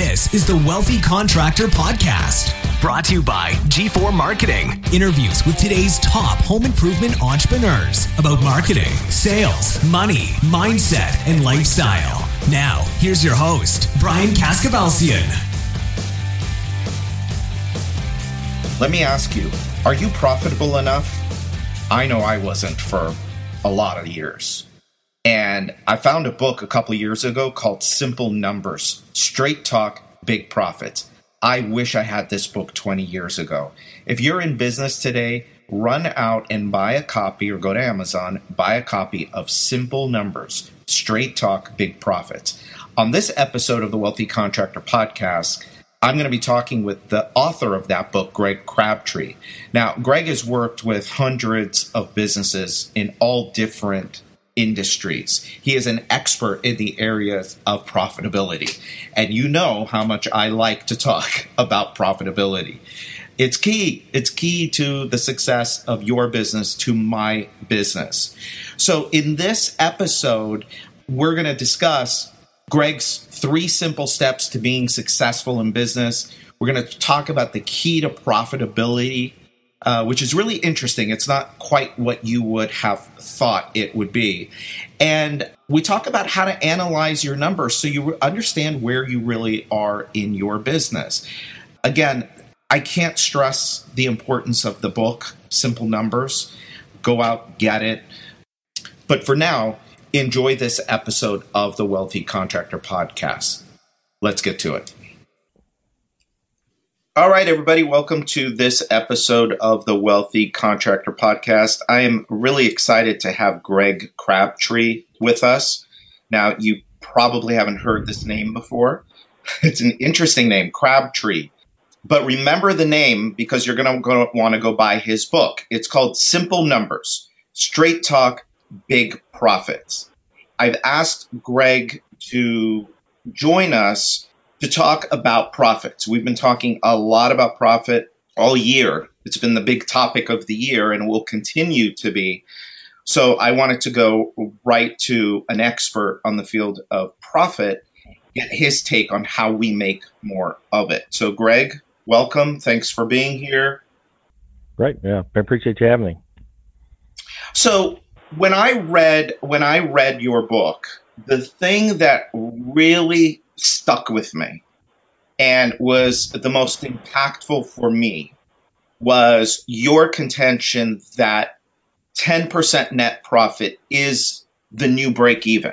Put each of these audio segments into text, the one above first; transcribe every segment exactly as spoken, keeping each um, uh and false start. This is the Wealthy Contractor Podcast, brought to you by G four Marketing. Interviews with today's top home improvement entrepreneurs about marketing, sales, money, mindset, and lifestyle. Now, here's your host, Brian Kaskavalciyan. Let me ask you, are you profitable enough? I know I wasn't for a lot of years. And I found a book a couple years ago called Simple Numbers, Straight Talk, Big Profits. I wish I had this book twenty years ago. If you're in business today, run out and buy a copy or go to Amazon, buy a copy of Simple Numbers, Straight Talk, Big Profits. On this episode of the Wealthy Contractor Podcast, I'm going to be talking with the author of that book, Greg Crabtree. Now, Greg has worked with hundreds of businesses in all different industries. He is an expert in the areas of profitability. And you know how much I like to talk about profitability. It's key. It's key to the success of your business, to my business. So in this episode, we're going to discuss Greg's three simple steps to being successful in business. We're going to talk about the key to profitability, Uh, which is really interesting. It's not quite what you would have thought it would be. And we talk about how to analyze your numbers so you understand where you really are in your business. Again, I can't stress the importance of the book, Simple Numbers. Go out, get it. But for now, enjoy this episode of the Wealthy Contractor Podcast. Let's get to it. All right, everybody, welcome to this episode of the Wealthy Contractor Podcast. I am really excited to have Greg Crabtree with us. Now, you probably haven't heard this name before. It's an interesting name, Crabtree. But remember the name because you're going to want to go buy his book. It's called Simple Numbers, Straight Talk, Big Profits. I've asked Greg to join us to talk about profits. We've been talking a lot about profit all year. It's been the big topic of the year and will continue to be. So I wanted to go right to an expert on the field of profit, get his take on how we make more of it. So Greg, welcome. Thanks for being here. Right. Yeah. I appreciate you having me. So when I read, when I read your book, the thing that really stuck with me and was the most impactful for me was your contention that ten percent net profit is the new break even,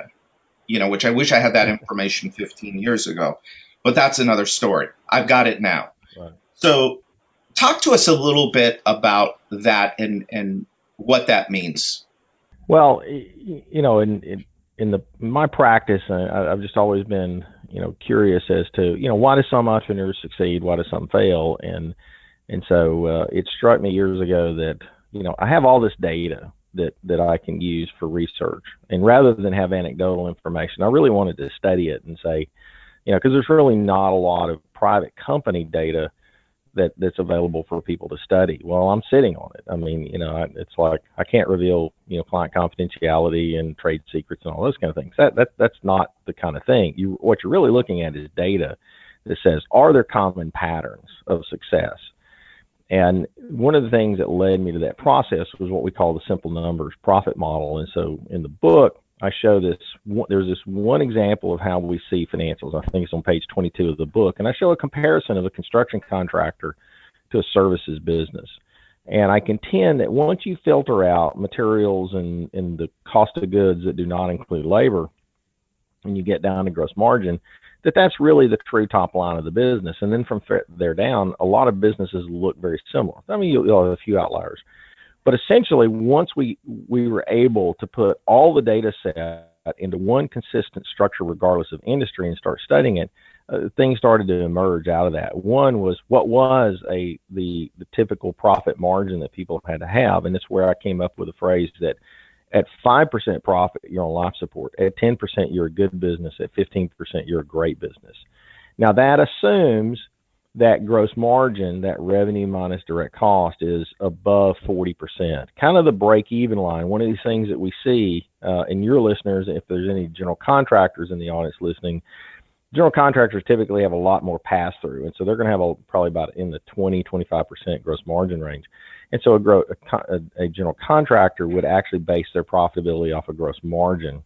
you know, which I wish I had that information fifteen years ago, but that's another story. I've got it now. Right. So talk to us a little bit about that and, and what that means. Well, you know, in, in, in the, in my practice, I, I've just always been, you know, curious as to, you know, why do some entrepreneurs succeed? Why do some fail? And, and so uh, it struck me years ago that, you know, I have all this data that, that I can use for research. And rather than have anecdotal information, I really wanted to study it and say, you know, because there's really not a lot of private company data that that's available for people to study. Well, I'm sitting on it. I mean, you know, it's like I can't reveal, you know, client confidentiality and trade secrets and all those kind of things. That that that's not the kind of thing. You what you're really looking at is data that says, are there common patterns of success? And one of the things that led me to that process was what we call the Simple Numbers profit model. And so in the book, I show this, there's this one example of how we see financials. I think it's on page twenty-two of the book. And I show a comparison of a construction contractor to a services business. And I contend that once you filter out materials and, and the cost of goods that do not include labor, and you get down to gross margin, that that's really the true top line of the business. And then from there down, a lot of businesses look very similar. I mean, you'll have a few outliers. But essentially, once we, we were able to put all the data set into one consistent structure, regardless of industry, and start studying it, uh, things started to emerge out of that. One was what was a the, the typical profit margin that people had to have, and that's where I came up with a phrase that at five percent profit, you're on life support. At ten percent, you're a good business. At fifteen percent, you're a great business. Now, that assumes that gross margin, that revenue minus direct cost, is above forty percent, kind of the break-even line. One of these things that we see uh, in your listeners, if there's any general contractors in the audience listening, general contractors typically have a lot more pass through. And so they're going to have a, probably about in the twenty, twenty-five percent gross margin range. And so a, gro- a, a general contractor would actually base their profitability off of gross margin.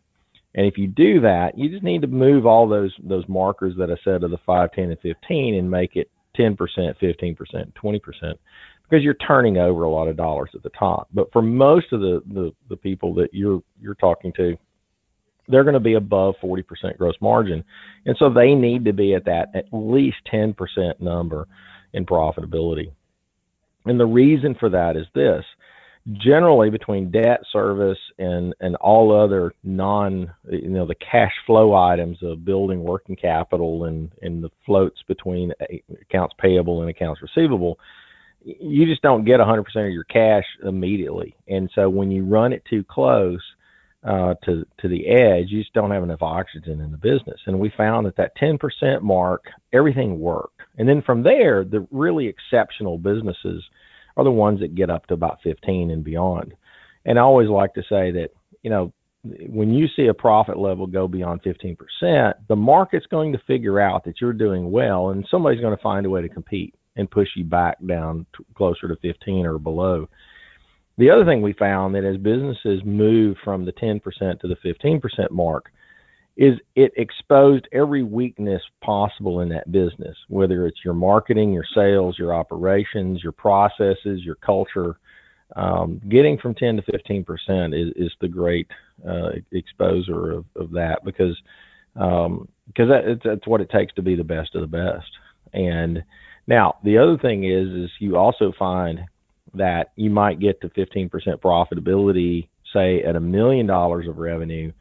And if you do that, you just need to move all those those markers that I said of the five, ten, and fifteen and make it ten percent, fifteen percent, twenty percent, because you're turning over a lot of dollars at the top. But for most of the, the, the people that you're you're talking to, they're going to be above forty percent gross margin. And so they need to be at that at least ten percent number in profitability. And the reason for that is this. Generally, between debt service and, and all other non, you know, the cash flow items of building working capital and, and the floats between accounts payable and accounts receivable, you just don't get one hundred percent of your cash immediately. And so when you run it too close uh, to, to the edge, you just don't have enough oxygen in the business. And we found that that ten percent mark, everything worked. And then from there, the really exceptional businesses are the ones that get up to about fifteen and beyond. And I always like to say that, you know, when you see a profit level go beyond fifteen percent, the market's going to figure out that you're doing well, and somebody's going to find a way to compete and push you back down to closer to fifteen or below. The other thing we found that as businesses move from the ten percent to the fifteen percent mark is it exposed every weakness possible in that business, whether it's your marketing, your sales, your operations, your processes, your culture. Um, getting from ten to fifteen percent is, is the great uh, exposer of, of that, because um, because that, it's, that's what it takes to be the best of the best. And now the other thing is, is you also find that you might get to fifteen percent profitability, say at a million dollars of revenue,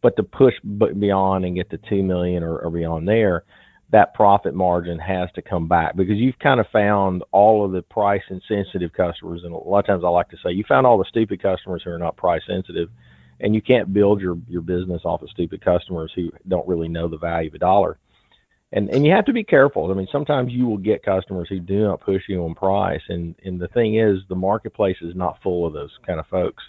but to push beyond and get to two million or, or beyond there, that profit margin has to come back, because you've kind of found all of the price insensitive customers. And a lot of times I like to say you found all the stupid customers who are not price sensitive, and you can't build your, your business off of stupid customers who don't really know the value of a dollar. And and you have to be careful. I mean, sometimes you will get customers who do not push you on price. And, and the thing is, the marketplace is not full of those kind of folks.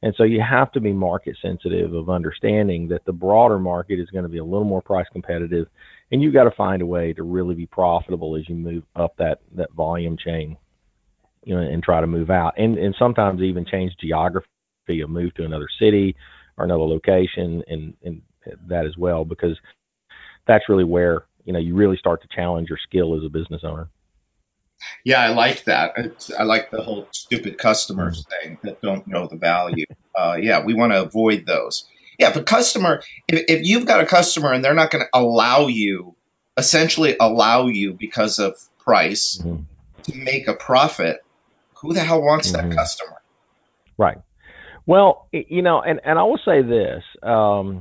And so you have to be market sensitive of understanding that the broader market is going to be a little more price competitive, and you've got to find a way to really be profitable as you move up that, that volume chain, you know, and try to move out. And and sometimes even change geography, or move to another city or another location, and, and that as well, because that's really where, you know, you really start to challenge your skill as a business owner. Yeah, I like that. It's, I like the whole stupid customers thing that don't know the value. Uh, yeah, we want to avoid those. Yeah, but customer, if, if you've got a customer and they're not going to allow you, essentially allow you because of price, mm-hmm. to make a profit, who the hell wants mm-hmm. that customer? Right. Well, you know, and, and I will say this. Um,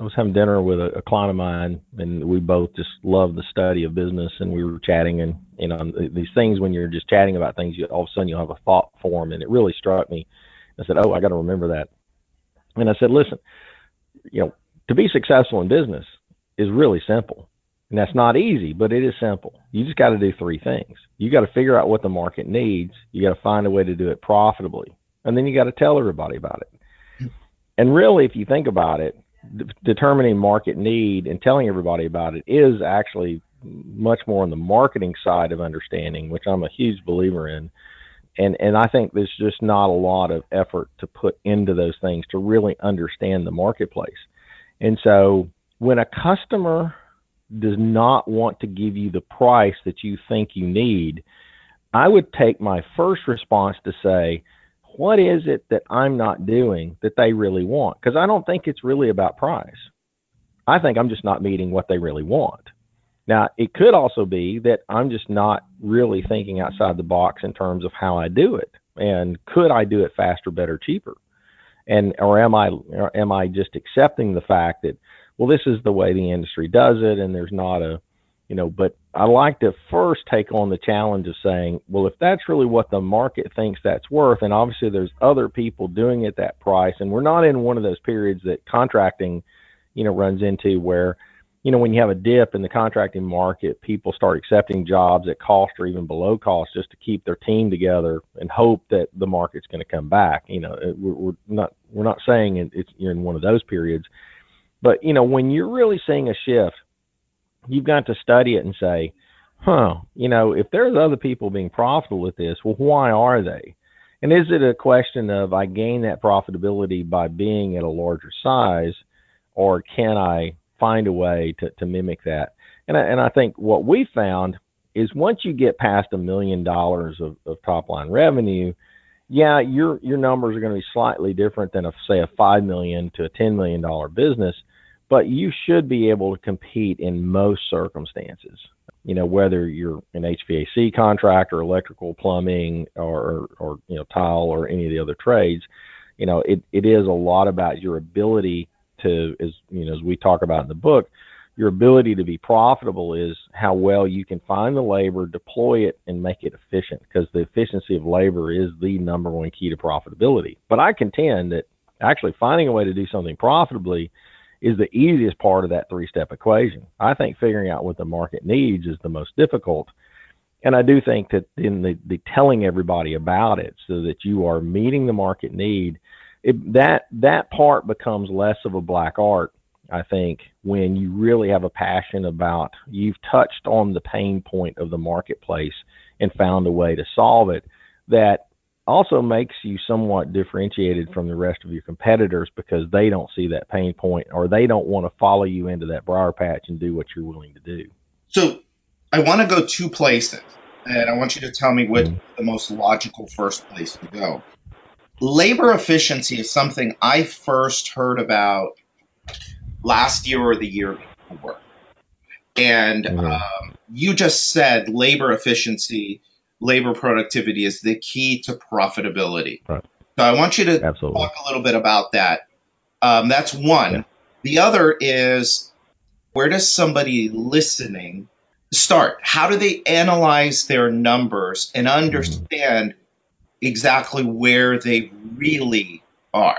I was having dinner with a, a client of mine, and we both just love the study of business, and we were chatting, and you know, these things, when you're just chatting about things, you, all of a sudden you'll have a thought form, and it really struck me. I said, oh, I got to remember that. And I said, listen, you know, to be successful in business is really simple, and that's not easy, but it is simple. You just got to do three things. You got to figure out what the market needs. You got to find a way to do it profitably, and then you got to tell everybody about it. And really, if you think about it, determining market need and telling everybody about it is actually much more on the marketing side of understanding, which I'm a huge believer in. And and I think there's just not a lot of effort to put into those things to really understand the marketplace. And so when a customer does not want to give you the price that you think you need, I would take my first response to say, what is it that I'm not doing that they really want? Because I don't think it's really about price. I think I'm just not meeting what they really want. Now, it could also be that I'm just not really thinking outside the box in terms of how I do it. And could I do it faster, better, cheaper? And or am I or am I just accepting the fact that, well, this is the way the industry does it, and there's not a, you know, but I like to first take on the challenge of saying, well, if that's really what the market thinks that's worth, and obviously there's other people doing it that price, and we're not in one of those periods that contracting, you know, runs into where, you know, when you have a dip in the contracting market, people start accepting jobs at cost or even below cost just to keep their team together and hope that the market's going to come back. You know, we're not we're not saying it's you're in one of those periods, but you know, when you're really seeing a shift you've got to study it and say, huh, you know, if there's other people being profitable with this, well, why are they? And is it a question of I gain that profitability by being at a larger size, or can I find a way to, to mimic that? And I, and I think what we found is once you get past a million dollars of, of top line revenue, yeah, your your numbers are going to be slightly different than, a, say, a five million dollars to a ten million dollars business, but you should be able to compete in most circumstances. You know, whether you're an H V A C contractor, electrical, plumbing, or, or you know, tile or any of the other trades, you know, it, it is a lot about your ability to, as you know, as we talk about in the book, your ability to be profitable is how well you can find the labor, deploy it, and make it efficient, because the efficiency of labor is the number one key to profitability. But I contend that actually finding a way to do something profitably is the easiest part of that three-step equation. I think figuring out what the market needs is the most difficult. And I do think that in the, the telling everybody about it so that you are meeting the market need, it, that that part becomes less of a black art, I think, when you really have a passion about, you've touched on the pain point of the marketplace and found a way to solve it. That also makes you somewhat differentiated from the rest of your competitors, because they don't see that pain point, or they don't want to follow you into that briar patch and do what you're willing to do. So I want to go two places, and I want you to tell me what mm. the most logical first place to go. Labor efficiency is something I first heard about last year or the year before. And mm. um, you just said labor efficiency, labor productivity is the key to profitability. Right. So I want you to Absolutely. Talk a little bit about that. Um, that's one. Yeah. The other is, where does somebody listening start? How do they analyze their numbers and understand mm-hmm. exactly where they really are?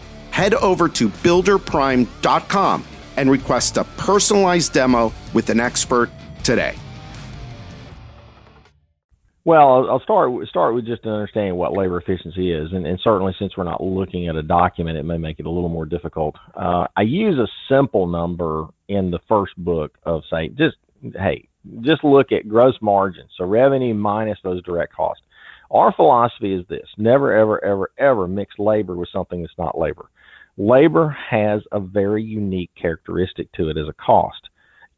Head over to builder prime dot com and request a personalized demo with an expert today. Well, I'll start with, start with just understanding what labor efficiency is. And, and certainly since we're not looking at a document, it may make it a little more difficult. Uh, I use a simple number in the first book of saying, just, hey, just look at gross margin. So revenue minus those direct costs. Our philosophy is this: never, ever, ever, ever mix labor with something that's not labor. Labor has a very unique characteristic to it as a cost.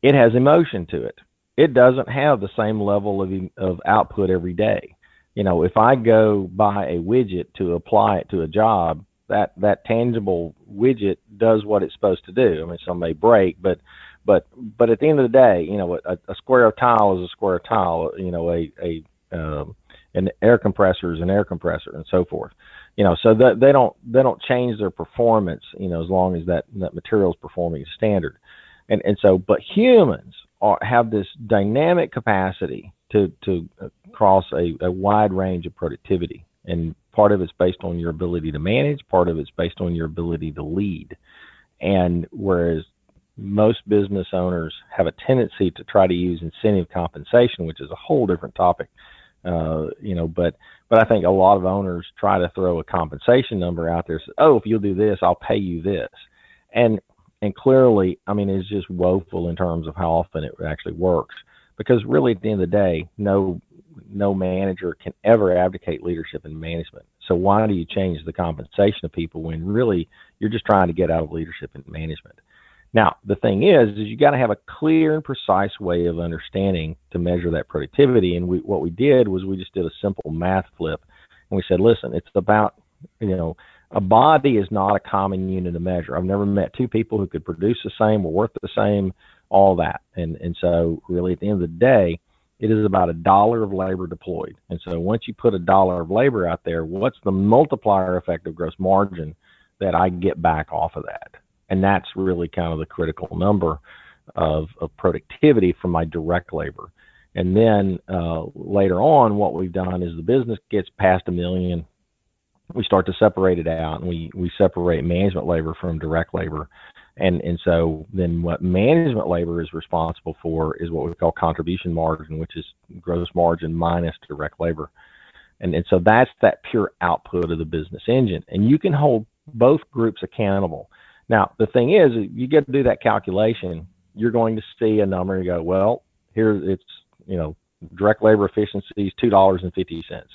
It has emotion to it. It doesn't have the same level of of output every day. You know, if I go buy a widget to apply it to a job, that, that tangible widget does what it's supposed to do. I mean, some may break, but but but at the end of the day, you know, a, a square of tile is a square of tile. You know, a a um, an air compressor is an air compressor, and so forth. You know, so that they don't they don't change their performance, you know, as long as that, that material is performing standard. And and so, but humans are, have this dynamic capacity to, to cross a, a wide range of productivity. And part of it's based on your ability to manage, part of it's based on your ability to lead. And whereas most business owners have a tendency to try to use incentive compensation, which is a whole different topic, Uh, you know, but, but I think a lot of owners try to throw a compensation number out there. So, oh, if you'll do this, I'll pay you this. And, and clearly, I mean, it's just woeful in terms of how often it actually works, because really at the end of the day, no, no manager can ever abdicate leadership and management. So why do you change the compensation of people when really you're just trying to get out of leadership and management? Now, the thing is, is you got to have a clear and precise way of understanding to measure that productivity. And we, what we did was we just did a simple math flip. And we said, listen, it's about, you know, a body is not a common unit of measure. I've never met two people who could produce the same, were worth the same, all that. And and so really at the end of the day, it is about a dollar of labor deployed. And so once you put a dollar of labor out there, what's the multiplier effect of gross margin that I get back off of that? And that's really kind of the critical number of, of productivity from my direct labor. And then uh, later on, what we've done is the business gets past a million. We start to separate it out, and we, we separate management labor from direct labor. And and so then what management labor is responsible for is what we call contribution margin, which is gross margin minus direct labor. And, and so that's that pure output of the business engine. And you can hold both groups accountable. Now, the thing is, you get to do that calculation, you're going to see a number and you go, well, here it's, you know, direct labor efficiency is two dollars and fifty cents.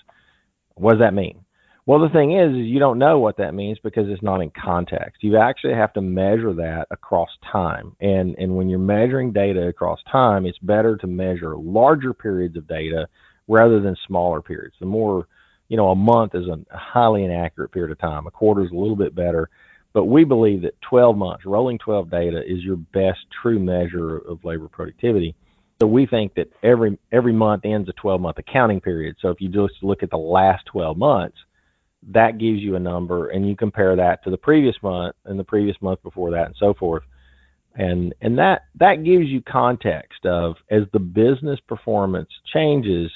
What does that mean? Well, the thing is, is you don't know what that means because it's not in context. You actually have to measure that across time. And, and when you're measuring data across time, it's better to measure larger periods of data rather than smaller periods. The more, you know, a month is a highly inaccurate period of time. A quarter is a little bit better. But we believe that twelve months, rolling twelve data is your best true measure of labor productivity. So we think that every every month ends a twelve-month accounting period. So if you just look at the last twelve months, that gives you a number, and you compare that to the previous month and the previous month before that and so forth. And and that, that gives you context of, as the business performance changes,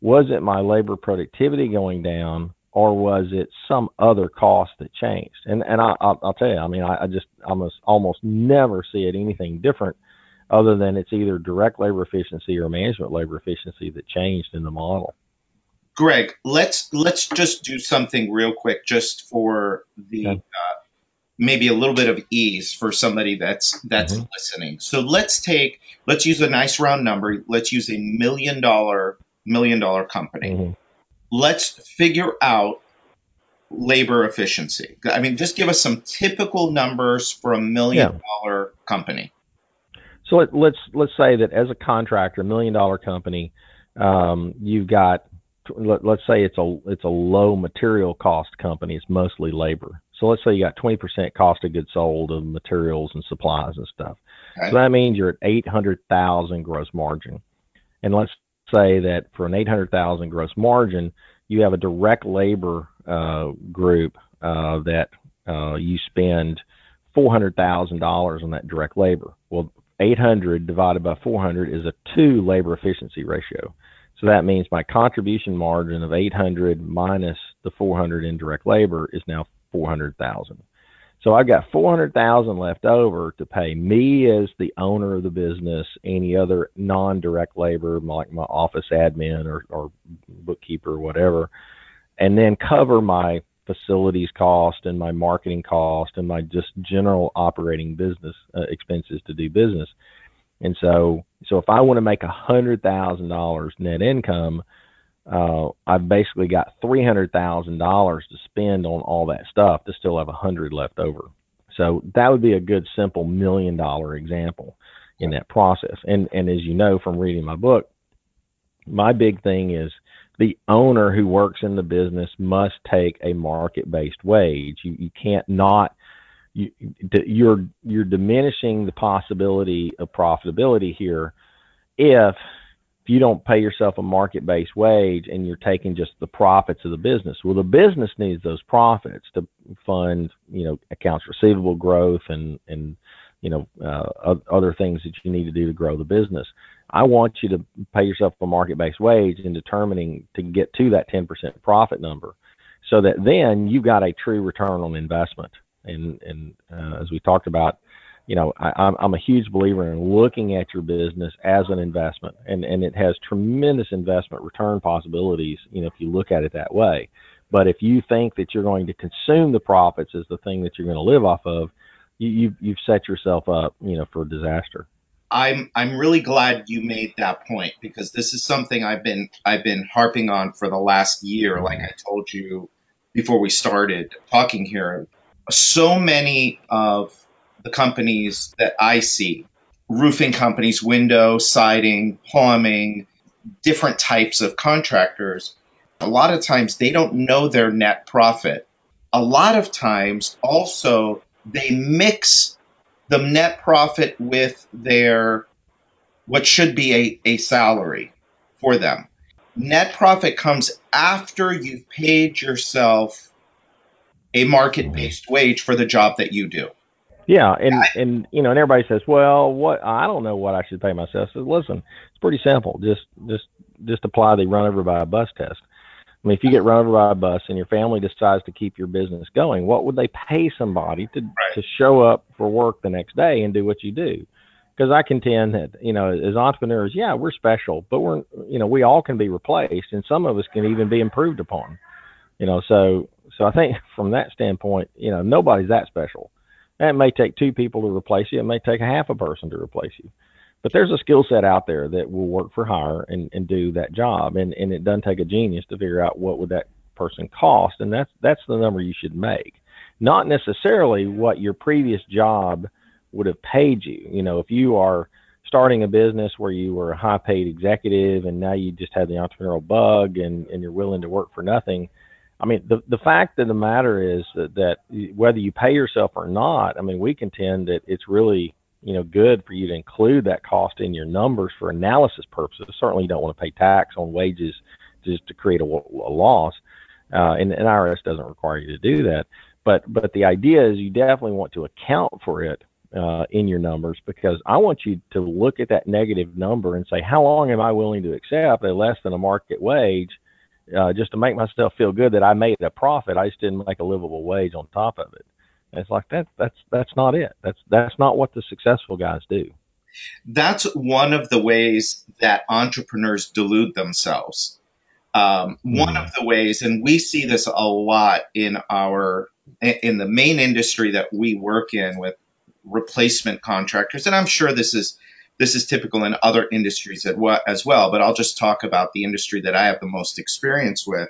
was it my labor productivity going down, or was it some other cost that changed? And and I, I'll, I'll tell you, I mean, I, I just almost almost never see it anything different other than it's either direct labor efficiency or management labor efficiency that changed in the model. Greg, let's let's just do something real quick just for the okay. uh, maybe a little bit of ease for somebody that's that's mm-hmm. listening. So let's take let's use a nice round number. Let's use a million dollar million dollar company. Mm-hmm. Let's figure out labor efficiency. I mean, just give us some typical numbers for a million dollar yeah. company. So let, let's let's say that as a contractor, a million dollar company, um, you've got let, let's say it's a it's a low material cost company. It's mostly labor. So let's say you got twenty percent cost of goods sold of materials and supplies and stuff. Okay. So that means you're at eight hundred thousand gross margin, and let's say that for an eight hundred thousand gross margin, you have a direct labor uh, group uh, that uh, you spend four hundred thousand dollars on that direct labor. Well, eight hundred divided by four hundred is a two labor efficiency ratio. So that means my contribution margin of eight hundred minus the four hundred in direct labor is now four hundred thousand. So I've got four hundred thousand left over to pay me as the owner of the business, any other non-direct labor like my office admin or, or bookkeeper or whatever, and then cover my facilities cost and my marketing cost and my just general operating business uh, expenses to do business. And so, so if I want to make one hundred thousand dollars net income, Uh, I've basically got three hundred thousand dollars to spend on all that stuff to still have one hundred left over. So that would be a good simple million dollar example in that process. And, and as you know from reading my book, my big thing is the owner who works in the business must take a market-based wage. You, you can't not, you, you're, you're diminishing the possibility of profitability here if If you don't pay yourself a market-based wage and you're taking just the profits of the business. Well, the business needs those profits to fund, you know, accounts receivable growth and, and you know, uh, other things that you need to do to grow the business. I want you to pay yourself a market-based wage in determining to get to that ten percent profit number so that then you've got a true return on investment. And, and uh, as we talked about, You know, I, I'm, I'm a huge believer in looking at your business as an investment, and, and it has tremendous investment return possibilities, you know, if you look at it that way. But if you think that you're going to consume the profits as the thing that you're going to live off of, you, you've, you've set yourself up, you know, for disaster. I'm I'm really glad you made that point, because this is something I've been I've been harping on for the last year. Like I told you before we started talking here, so many of the companies that I see, roofing companies, window, siding, plumbing, different types of contractors, a lot of times they don't know their net profit. A lot of times also they mix the net profit with their what should be a, a salary for them. Net profit comes after you've paid yourself a market-based wage for the job that you do. Yeah, and, I, and you know, and everybody says, well, what I don't know what I should pay myself. So listen, it's pretty simple. Just just just apply the run over by a bus test. I mean, if you get run over by a bus and your family decides to keep your business going, what would they pay somebody to, right. to show up for work the next day and do what you do? Because I contend that, you know, as entrepreneurs, yeah, we're special, but we're, you know, we all can be replaced, and some of us can even be improved upon, you know. So so I think from that standpoint, you know, nobody's that special. And it may take two people to replace you. It may take a half a person to replace you. But there's a skill set out there that will work for hire and, and do that job. And, and it doesn't take a genius to figure out what would that person cost. And that's that's the number you should make. Not necessarily what your previous job would have paid you. You know, if you are starting a business where you were a high paid executive and now you just have the entrepreneurial bug and, and you're willing to work for nothing, I mean, the the fact of the matter is that, that whether you pay yourself or not, I mean, we contend that it's really, you know, good for you to include that cost in your numbers for analysis purposes. Certainly you don't want to pay tax on wages just to create a, a loss. Uh, and, and I R S doesn't require you to do that. But, but the idea is you definitely want to account for it uh, in your numbers, because I want you to look at that negative number and say, how long am I willing to accept a less than a market wage Uh, just to make myself feel good that I made a profit? I just didn't make a livable wage on top of it. And it's like, that, that's that's not it. That's that's not what the successful guys do. That's one of the ways that entrepreneurs delude themselves. Um, mm. One of the ways, and we see this a lot in our in the main industry that we work in with replacement contractors, and I'm sure this is This is typical in other industries as well, but I'll just talk about the industry that I have the most experience with,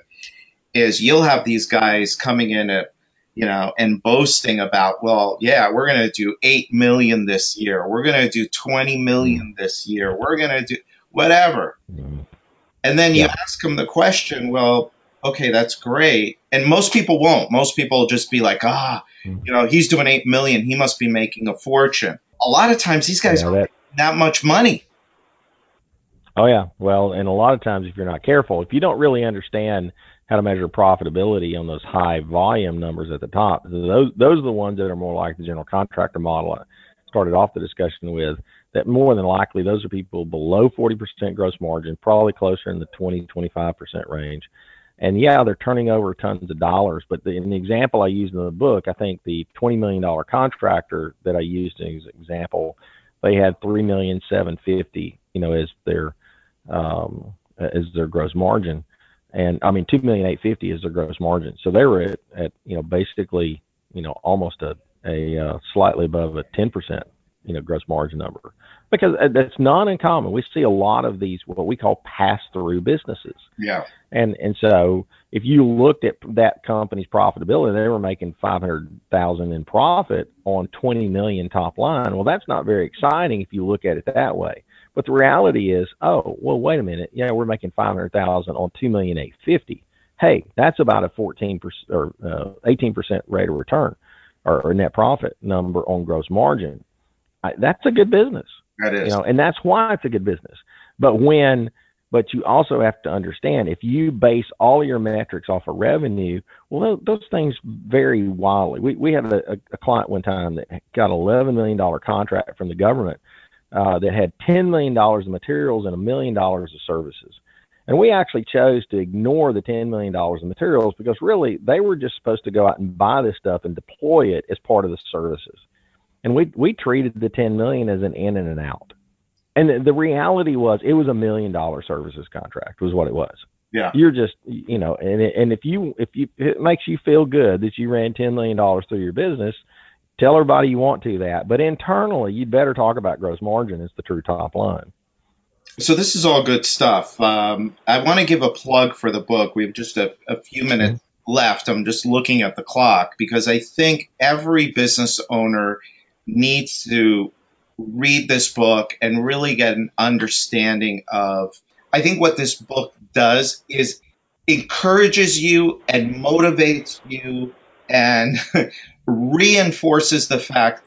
is you'll have these guys coming in at, you know, and boasting about, well, yeah, we're going to do eight million this year. We're going to do twenty million this year. We're going to do whatever. And then you yeah. ask them the question, well, okay, that's great. And most people won't. Most people will just be like, ah, you know, he's doing eight million. He must be making a fortune. A lot of times these guys yeah, are that much money. Oh yeah. Well, and a lot of times if you're not careful, if you don't really understand how to measure profitability on those high volume numbers at the top, those those are the ones that are more like the general contractor model I started off the discussion with, that more than likely those are people below forty percent gross margin, probably closer in the twenty, twenty-five percent range. And yeah, they're turning over tons of dollars. But the, in the example I used in the book, I think the twenty million dollar contractor that I used as an example, they had three million seven hundred fifty thousand, you know, as their um, as their gross margin, and I mean two million eight hundred fifty thousand is their gross margin. So they were at, at you know basically you know almost a a uh, slightly above a ten percent you know gross margin number, because that's not uncommon. We see a lot of these what we call pass through businesses. Yeah. And and so if you looked at that company's profitability, they were making five hundred thousand dollars in profit on twenty million dollars top line. Well, that's not very exciting if you look at it that way. But the reality is, oh, well, wait a minute. Yeah, we're making five hundred thousand dollars on two million eight hundred fifty thousand dollars. Hey, that's about a fourteen percent or uh, eighteen percent rate of return or, or net profit number on gross margin. I, that's a good business. That is. You know, and that's why it's a good business. But when But you also have to understand, if you base all your metrics off of revenue, well, those, those things vary wildly. We we had a, a client one time that got an eleven million dollar contract from the government uh, that had ten million dollars in materials and a million dollars of services. And we actually chose to ignore the ten million dollars in materials, because really they were just supposed to go out and buy this stuff and deploy it as part of the services. And we, we treated the ten million dollars as an in and an out. And the reality was, it was a million dollar services contract was what it was. Yeah. You're just, you know, and and if you, if you, it makes you feel good that you ran ten million dollars through your business, tell everybody you want to that, but internally you'd better talk about gross margin as the true top line. So this is all good stuff. Um, I want to give a plug for the book. We have just a, a few minutes mm-hmm. left. I'm just looking at the clock, because I think every business owner needs to read this book and really get an understanding of, I think what this book does is encourages you and motivates you and reinforces the fact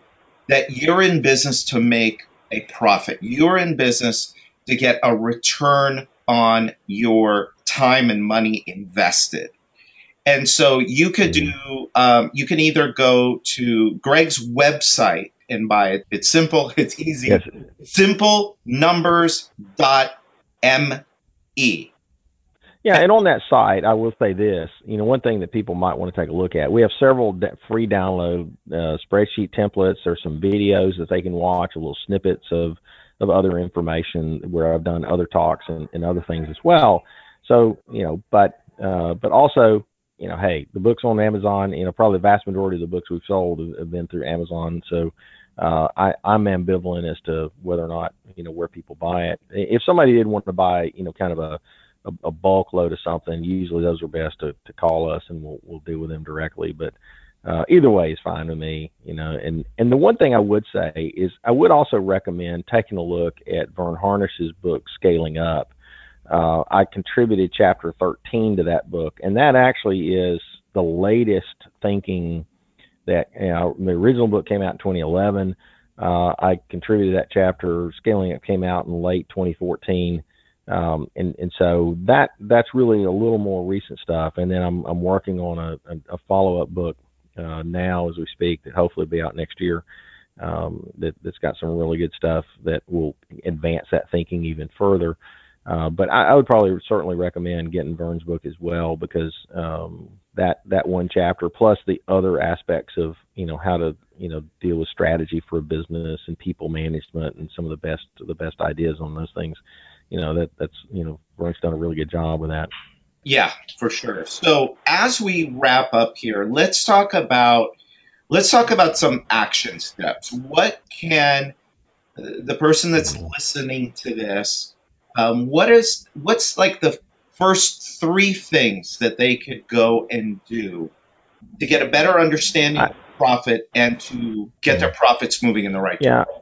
that you're in business to make a profit. You're in business to get a return on your time and money invested. And so you could do, um, you can either go to Greg's website and buy it. It's simple, it's easy. Yes. simple numbers dot m e. Yeah, and on that site, I will say this, you know, one thing that people might want to take a look at, we have several free download uh, spreadsheet templates. There's some videos that they can watch, little snippets of, of other information where I've done other talks and, and other things as well. So, you know, but, uh, but also, you know, hey, the book's on Amazon, you know, probably the vast majority of the books we've sold have been through Amazon. So uh, I, I'm ambivalent as to whether or not, you know, where people buy it. If somebody did want to buy, you know, kind of a, a bulk load of something, usually those are best to, to call us and we'll, we'll deal with them directly. But uh, either way is fine with me, you know, and, and the one thing I would say is I would also recommend taking a look at Vern Harnish's book, Scaling Up. Uh, I contributed chapter thirteen to that book, and that actually is the latest thinking that, you know, the original book came out in twenty eleven. Uh, I contributed that chapter. Scaling Up came out in late twenty fourteen. Um, and, and so that that's really a little more recent stuff. And then I'm, I'm working on a, a, a follow-up book uh, now as we speak that hopefully will be out next year um, that, that's got some really good stuff that will advance that thinking even further. Uh, but I, I would probably certainly recommend getting Vern's book as well, because um, that that one chapter plus the other aspects of, you know, how to, you know, deal with strategy for a business and people management and some of the best the best ideas on those things. You know, that that's, you know, Vern's done a really good job with that. Yeah, for sure. So as we wrap up here, let's talk about, let's talk about some action steps. What can the person that's listening to this, um, what is, what's like the first three things that they could go and do to get a better understanding I, of profit and to get their profits moving in the right yeah. direction?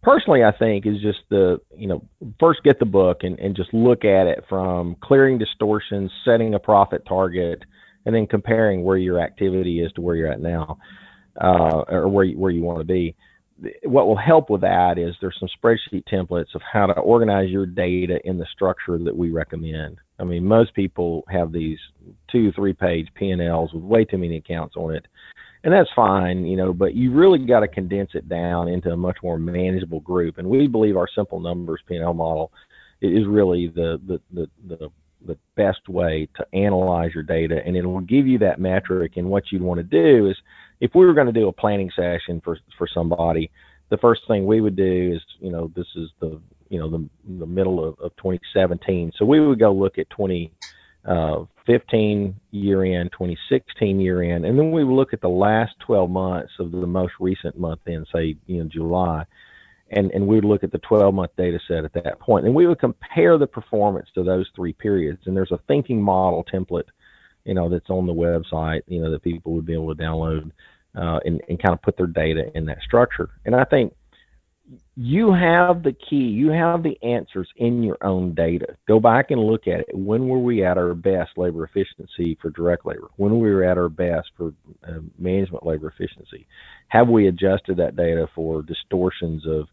Personally, I think is just the, you know, first get the book and, and just look at it from clearing distortions, setting a profit target, and then comparing where your activity is to where you're at now, uh, or where you, where you want to be. What will help with that is there's some spreadsheet templates of how to organize your data in the structure that we recommend. I mean, most people have these two, three page P and Ls with way too many accounts on it. And that's fine, you know, but you really got to condense it down into a much more manageable group. And we believe our Simple Numbers P and L model is really the, the, the, the, the best way to analyze your data. And it will give you that metric. And what you'd want to do is, if we were going to do a planning session for, for somebody, the first thing we would do is, you know, this is the, you know, the, the middle of, of twenty seventeen. So we would go look at twenty Uh, fifteen year end, twenty sixteen year end, and then we look at the last twelve months of the most recent month in, say, you know, July, and, and we would look at the twelve month data set at that point, and we would compare the performance to those three periods. And there's a thinking model template, you know, that's on the website, you know, that people would be able to download uh, and, and kind of put their data in that structure. And I think you have the key, you have the answers in your own data. Go back and look at it. When were we at our best labor efficiency for direct labor? When we were at our best for uh, management labor efficiency? Have we adjusted that data for distortions of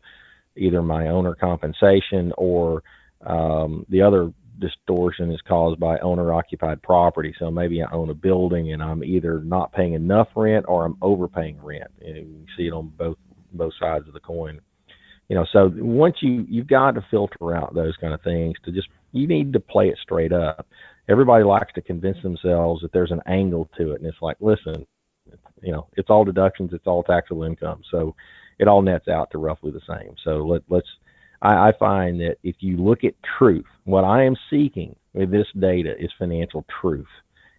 either my owner compensation or um, the other distortion is caused by owner-occupied property? So maybe I own a building and I'm either not paying enough rent or I'm overpaying rent. And you see it on both both sides of the coin. You know, so once you, you've got to filter out those kind of things to just, you need to play it straight up. Everybody likes to convince themselves that there's an angle to it. And it's like, listen, you know, it's all deductions, it's all taxable income. So it all nets out to roughly the same. So let, let's, I, I find that if you look at truth, what I am seeking with this data is financial truth.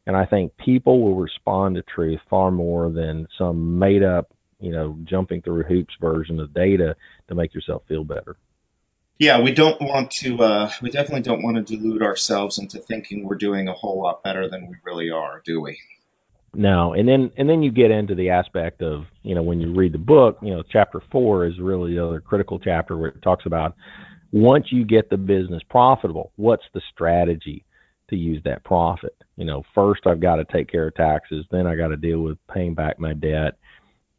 And I think people will respond to truth far more than some made up, you know, jumping through hoops version of data to make yourself feel better. Yeah, we don't want to, uh, we definitely don't want to delude ourselves into thinking we're doing a whole lot better than we really are, do we? No, and then and then you get into the aspect of, you know, when you read the book, you know, chapter four is really the other critical chapter where it talks about, once you get the business profitable, what's the strategy to use that profit? You know, first I've got to take care of taxes, then I got to deal with paying back my debt,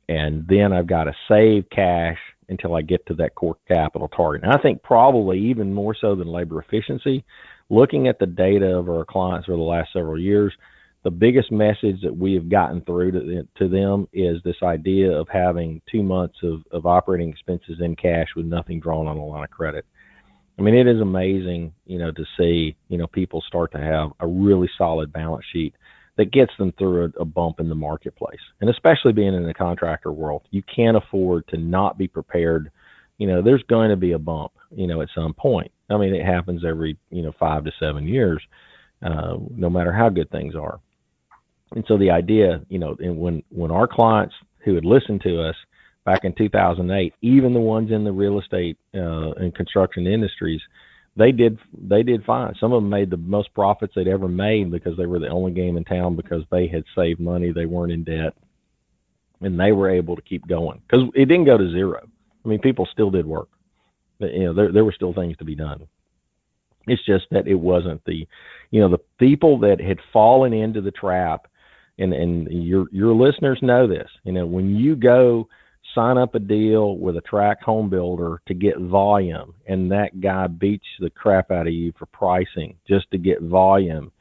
and then I've got to save cash until I get to that core capital target. And I think probably even more so than labor efficiency, looking at the data of our clients over the last several years, the biggest message that we have gotten through to, the, to them is this idea of having two months of, of operating expenses in cash with nothing drawn on a line of credit. I mean, it is amazing, you know, to see, you know, people start to have a really solid balance sheet that gets them through a, a bump in the marketplace. And especially being in the contractor world, you can't afford to not be prepared. You know, there's going to be a bump, you know, at some point. I mean, it happens every, you know, five to seven years, uh, no matter how good things are. And so the idea, you know, and when, when our clients who had listened to us back in two thousand eight, even the ones in the real estate uh, and construction industries, they did they did fine. Some of them made the most profits they'd ever made because they were the only game in town, because they had saved money, they weren't in debt, and they were able to keep going because it didn't go to zero. I mean, people still did work. But, you know, there there were still things to be done. It's just that it wasn't the, you know, the people that had fallen into the trap. And, and your your listeners know this, you know, when you go sign up a deal with a track home builder to get volume, and that guy beats the crap out of you for pricing just to get volume,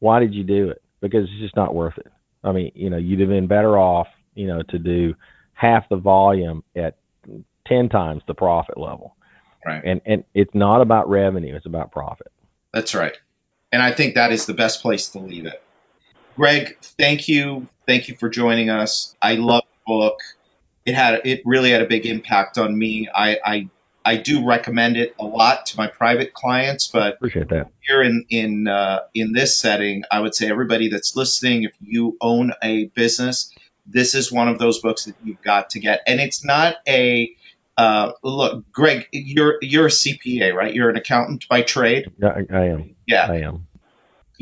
why did you do it? Because it's just not worth it. I mean, you know, you'd have been better off, you know, to do half the volume at ten times the profit level. Right. And, and it's not about revenue. It's about profit. That's right. And I think that is the best place to leave it. Greg, thank you. Thank you for joining us. I love the book. It had it really had a big impact on me. I I, I do recommend it a lot to my private clients, but appreciate that. Here in in uh, in this setting, I would say everybody that's listening, if you own a business, this is one of those books that you've got to get. And it's not a uh, look, Greg, you're you're a C P A, right? You're an accountant by trade. I, I am. Yeah, I am.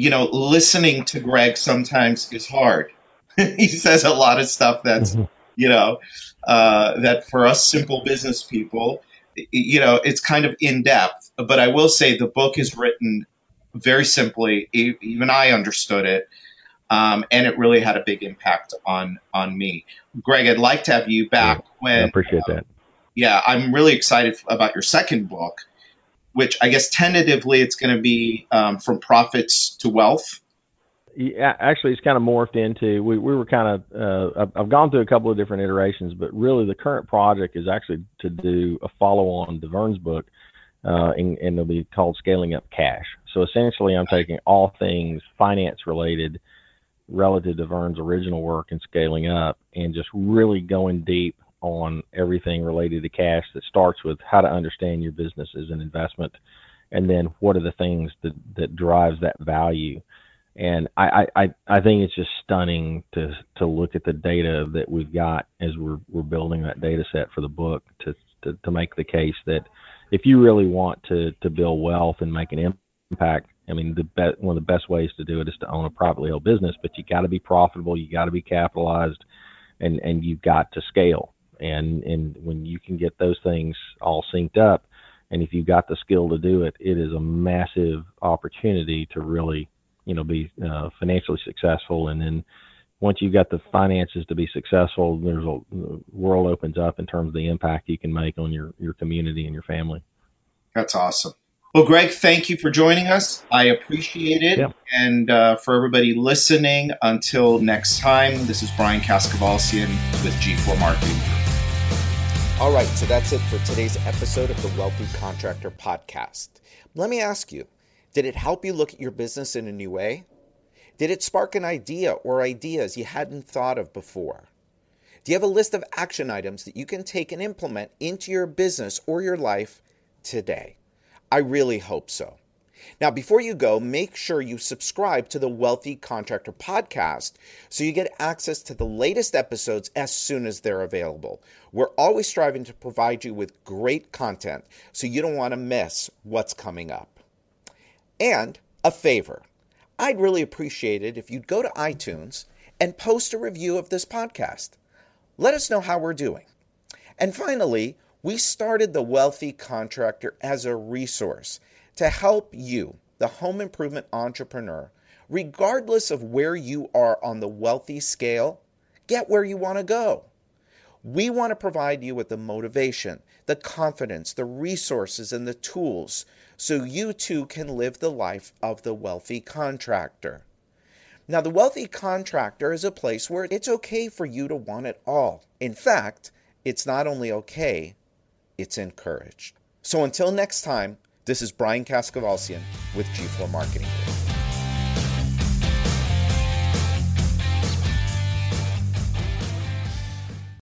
You know, listening to Greg sometimes is hard. He says a lot of stuff that's, you know, uh, that for us simple business people, you know, it's kind of in depth. But I will say the book is written very simply. Even I understood it, um, and it really had a big impact on on me. Greg, I'd like to have you back. Yeah, when I appreciate uh, that. Yeah, I'm really excited about your second book, which I guess tentatively it's going to be um, from profits to wealth. Yeah, actually, it's kind of morphed into, we, we were kind of, uh, I've gone through a couple of different iterations, but really the current project is actually to do a follow-on to Vern's book, uh, and, and it'll be called Scaling Up Cash. So essentially I'm taking all things finance-related relative to Vern's original work and scaling up, and just really going deep on everything related to cash that starts with how to understand your business as an investment, and then what are the things that, that drives that value. And I, I, I think it's just stunning to to look at the data that we've got as we're we're building that data set for the book to, to, to make the case that if you really want to, to build wealth and make an impact, I mean, the be- one of the best ways to do it is to own a privately held business, but you got to be profitable, you got to be capitalized, and, and you've got to scale. And and when you can get those things all synced up, and if you've got the skill to do it, it is a massive opportunity to really, you know, be uh, financially successful. And then once you've got the finances to be successful, there's a the world opens up in terms of the impact you can make on your, your community and your family. That's awesome. Well, Greg, thank you for joining us. I appreciate it. Yeah. And uh, for everybody listening, until next time, this is Brian Kaskavalciyan with G four Marketing. All right, so that's it for today's episode of the Wealthy Contractor Podcast. Let me ask you, did it help you look at your business in a new way? Did it spark an idea or ideas you hadn't thought of before? Do you have a list of action items that you can take and implement into your business or your life today? I really hope so. Now, before you go, make sure you subscribe to the Wealthy Contractor Podcast so you get access to the latest episodes as soon as they're available. We're always striving to provide you with great content, so you don't want to miss what's coming up. And a favor, I'd really appreciate it if you'd go to iTunes and post a review of this podcast. Let us know how we're doing. And finally, we started the Wealthy Contractor as a resource to help you, the home improvement entrepreneur, regardless of where you are on the wealthy scale, get where you want to go. We want to provide you with the motivation, the confidence, the resources, and the tools so you too can live the life of the wealthy contractor. Now, the Wealthy Contractor is a place where it's okay for you to want it all. In fact, it's not only okay, it's encouraged. So until next time, this is Brian Kaskavalciyan with G four Marketing.